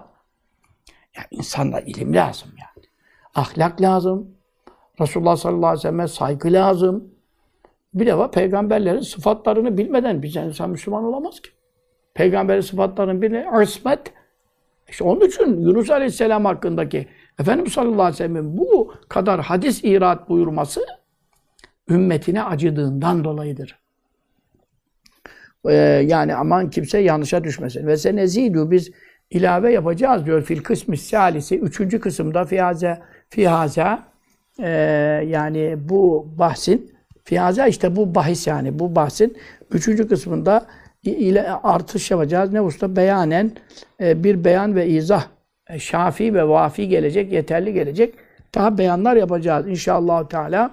Ya insanda ilim lazım yani. Ahlak lazım. Resulullah sallallahu aleyhi ve sellem'e saygı lazım. Bir defa peygamberlerin sıfatlarını bilmeden bir insan Müslüman olamaz ki. Peygamberin sıfatlarının birine ismet. İşte onun için Yunus aleyhisselam hakkındaki Efendimiz sallallahu aleyhi ve sellem'in bu kadar hadis irat buyurması ümmetine acıdığından dolayıdır. Ee, yani aman kimse yanlışa düşmesin. Ve senezidü, biz ilave yapacağız diyor. Fil kısmi salisi, üçüncü kısımda fihaza, fihaza Ee, yani bu bahsin fiyaza, işte bu bahis yani bu bahsin üçüncü kısmında ile artış yapacağız. Ne usta? Beyanen e, bir beyan ve izah. E, şafi ve vafi gelecek, yeterli gelecek. Daha beyanlar yapacağız inşallah Teala.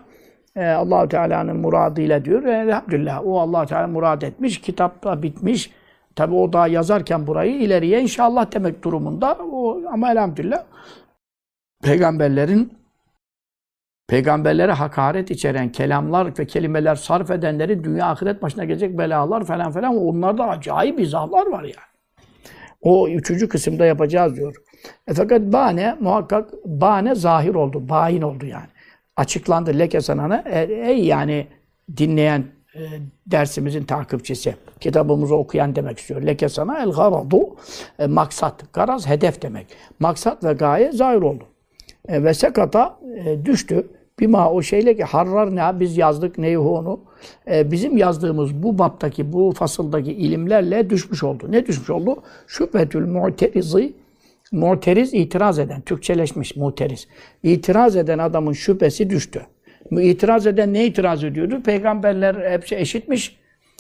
E, Allah Teala'nın muradıyla diyor. Elhamdülillah. O Allah Teala murad etmiş. Kitap da bitmiş. Tabii o daha yazarken burayı ileriye inşallah demek durumunda. O, ama elhamdülillah peygamberlerin Peygamberlere hakaret içeren kelamlar ve kelimeler sarf edenleri dünya ahiret başına gelecek belalar falan falan, onlarda acayip izahlar var yani. O üçüncü kısımda yapacağız diyor. E fakat bahane, muhakkak bahane zahir oldu, bayin oldu yani. Açıklandı leke sanana, ey yani dinleyen e, dersimizin takipçisi, kitabımızı okuyan demek istiyor. Leke sana el garadu, e, maksat, garaz hedef demek. Maksat ve gaye zahir oldu. E, ve sekata e, düştü. Bima o şeyle ki harrar ne biz yazdık neyhu onu. E, bizim yazdığımız bu baptaki, bu fasıldaki ilimlerle düşmüş oldu. Ne düşmüş oldu? Şüphetül mu'terizi, mu'teriz itiraz eden, Türkçeleşmiş mu'teriz. İtiraz eden adamın şüphesi düştü. İtiraz eden ne itiraz ediyordu? Peygamberler hepsi eşitmiş.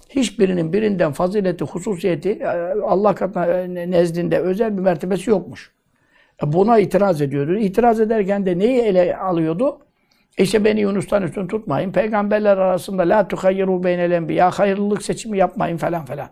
Hiçbirinin birinden fazileti, hususiyeti Allah katına nezdinde özel bir mertebesi yokmuş. Buna itiraz ediyordu. İtiraz ederken de neyi ele alıyordu? İşte beni Yunus'tan üstün tutmayın. Peygamberler arasında la tuhayyiru beynel enbiya, hayırlılık seçimi yapmayın falan falan.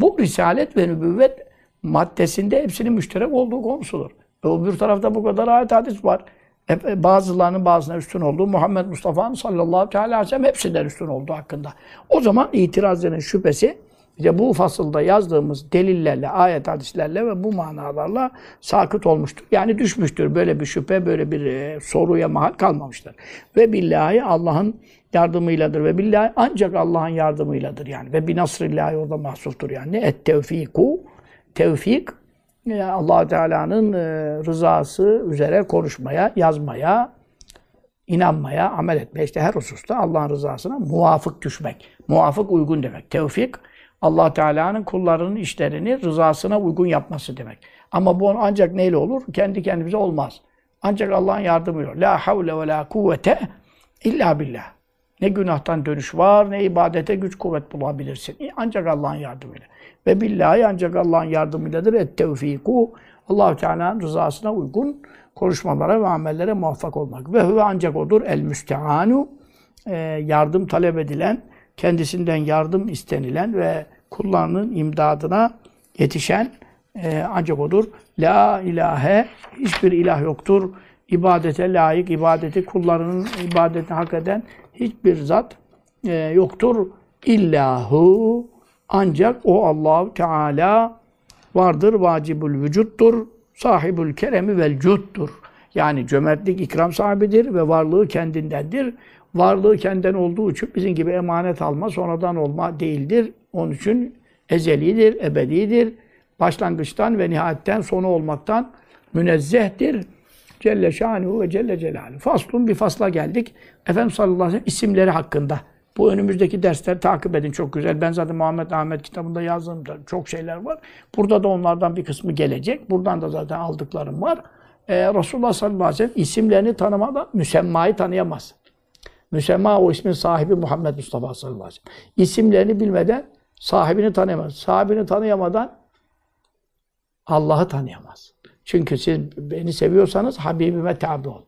Bu risalet ve nübüvvet maddesinde hepsinin müşterek olduğu konusudur. E öbür tarafta bu kadar ayet hadis var. E, bazılarının bazına üstün olduğu, Muhammed Mustafa'nın sallallahu aleyhi ve sellem hepsinden üstün olduğu hakkında. O zaman itirazların şüphesi İşte bu fasılda yazdığımız delillerle, ayet hadislerle ve bu manalarla sakıt olmuştur. Yani düşmüştür. Böyle bir şüphe, böyle bir e, soruya mahal kalmamıştır. Ve billahi Allah'ın yardımıyladır. Ve billahi ancak Allah'ın yardımıyladır yani. Ve bi nasrillahi orada mahsuftur yani. Et tevfiku, tevfik yani Allah Teala'nın e, rızası üzere konuşmaya, yazmaya, inanmaya, amel etmeye, işte her hususta Allah'ın rızasına muvafık düşmek. Muvafık uygun demek. Tevfik Allah Teala'nın kullarının işlerini rızasına uygun yapması demek. Ama bu ancak neyle olur? Kendi kendimize olmaz. Ancak Allah'ın yardımıyla. La havle ve la kuvvete illa billah. Ne günahtan dönüş var, ne ibadete güç kuvvet bulabilirsin. Ancak Allah'ın yardımıyla. Ve billahi ancak Allah'ın yardımıyladır. Et tevfiku. Allah Teala'nın rızasına uygun konuşmalara ve amellere muvaffak olmak. Ve huve ancak odur el müsteanu. E, yardım talep edilen, kendisinden yardım istenilen ve kullarının imdadına yetişen e, ancak odur. La ilahe, hiçbir ilah yoktur. İbadete layık, ibadeti kullarının ibadetini hak eden hiçbir zat e, yoktur. İllahu, ancak o Allah-u Teala vardır, vacibül vücuttur, sahibül keremi vel cuddur. Yani cömertlik, ikram sahibidir ve varlığı kendindendir. Varlığı kendinden olduğu için bizim gibi emanet alma, sonradan olma değildir. Onun için ezelidir, ebedidir. Başlangıçtan ve nihayetten, sonu olmaktan münezzehtir. Celle şanuhu ve celle celaluhu. Faslun, bir fasla geldik. Efendimiz sallallahu aleyhi ve sellem isimleri hakkında. Bu önümüzdeki dersleri takip edin, çok güzel. Ben zaten Muhammed Ahmet kitabında yazdım, çok şeyler var. Burada da onlardan bir kısmı gelecek. Buradan da zaten aldıklarım var. Ee, Resulullah sallallahu aleyhi ve sellem isimlerini tanımadan müsemmayı tanıyamaz. Müsemma, o ismin sahibi Muhammed Mustafa sallallahu aleyhi ve sellem. İsimlerini bilmeden sahibini tanıyamaz. Sahibini tanıyamadan Allah'ı tanıyamaz. Çünkü siz beni seviyorsanız Habibime tabi olun.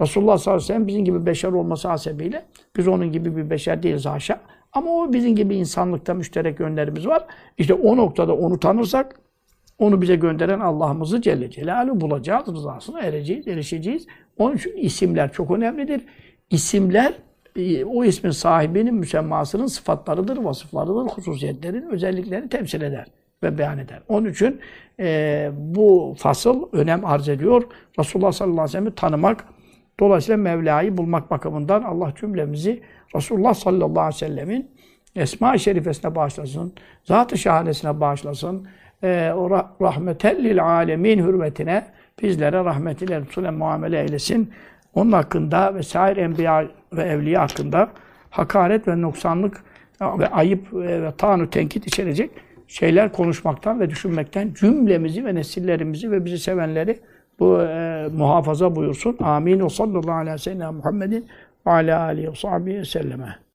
Resulullah sallallahu aleyhi ve sellem bizim gibi beşer olması hasebiyle, biz onun gibi bir beşer değiliz haşa. Ama o bizim gibi insanlıkta müşterek yönlerimiz var. İşte o noktada onu tanırsak, onu bize gönderen Allah'ımızı Celle Celaluhu bulacağız, rızasına ereceğiz, erişeceğiz. Onun için isimler çok önemlidir. İsimler, o ismin sahibinin müsemmasının sıfatlarıdır, vasıflarıdır, hususiyetlerin özelliklerini temsil eder ve beyan eder. Onun için e, bu fasıl önem arz ediyor. Resulullah sallallahu aleyhi ve sellem'i tanımak, dolayısıyla Mevla'yı bulmak bakımından Allah cümlemizi Resulullah sallallahu aleyhi ve sellemin Esma-i Şerifesine bağışlasın, Zat-ı Şahanesine bağışlasın, e, o rahmetellil alemin hürmetine bizlere rahmetiyle Resulü'ne muamele eylesin. Onun hakkında ve sair enbiya ve evliya hakkında hakaret ve noksanlık ve ayıp ve tanu tenkit içerecek şeyler konuşmaktan ve düşünmekten cümlemizi ve nesillerimizi ve bizi sevenleri bu e, muhafaza buyursun. Amin. O sallallahu aleyhi ve sellem Muhammedin ve alâ âlihi ve sahbihi selleme.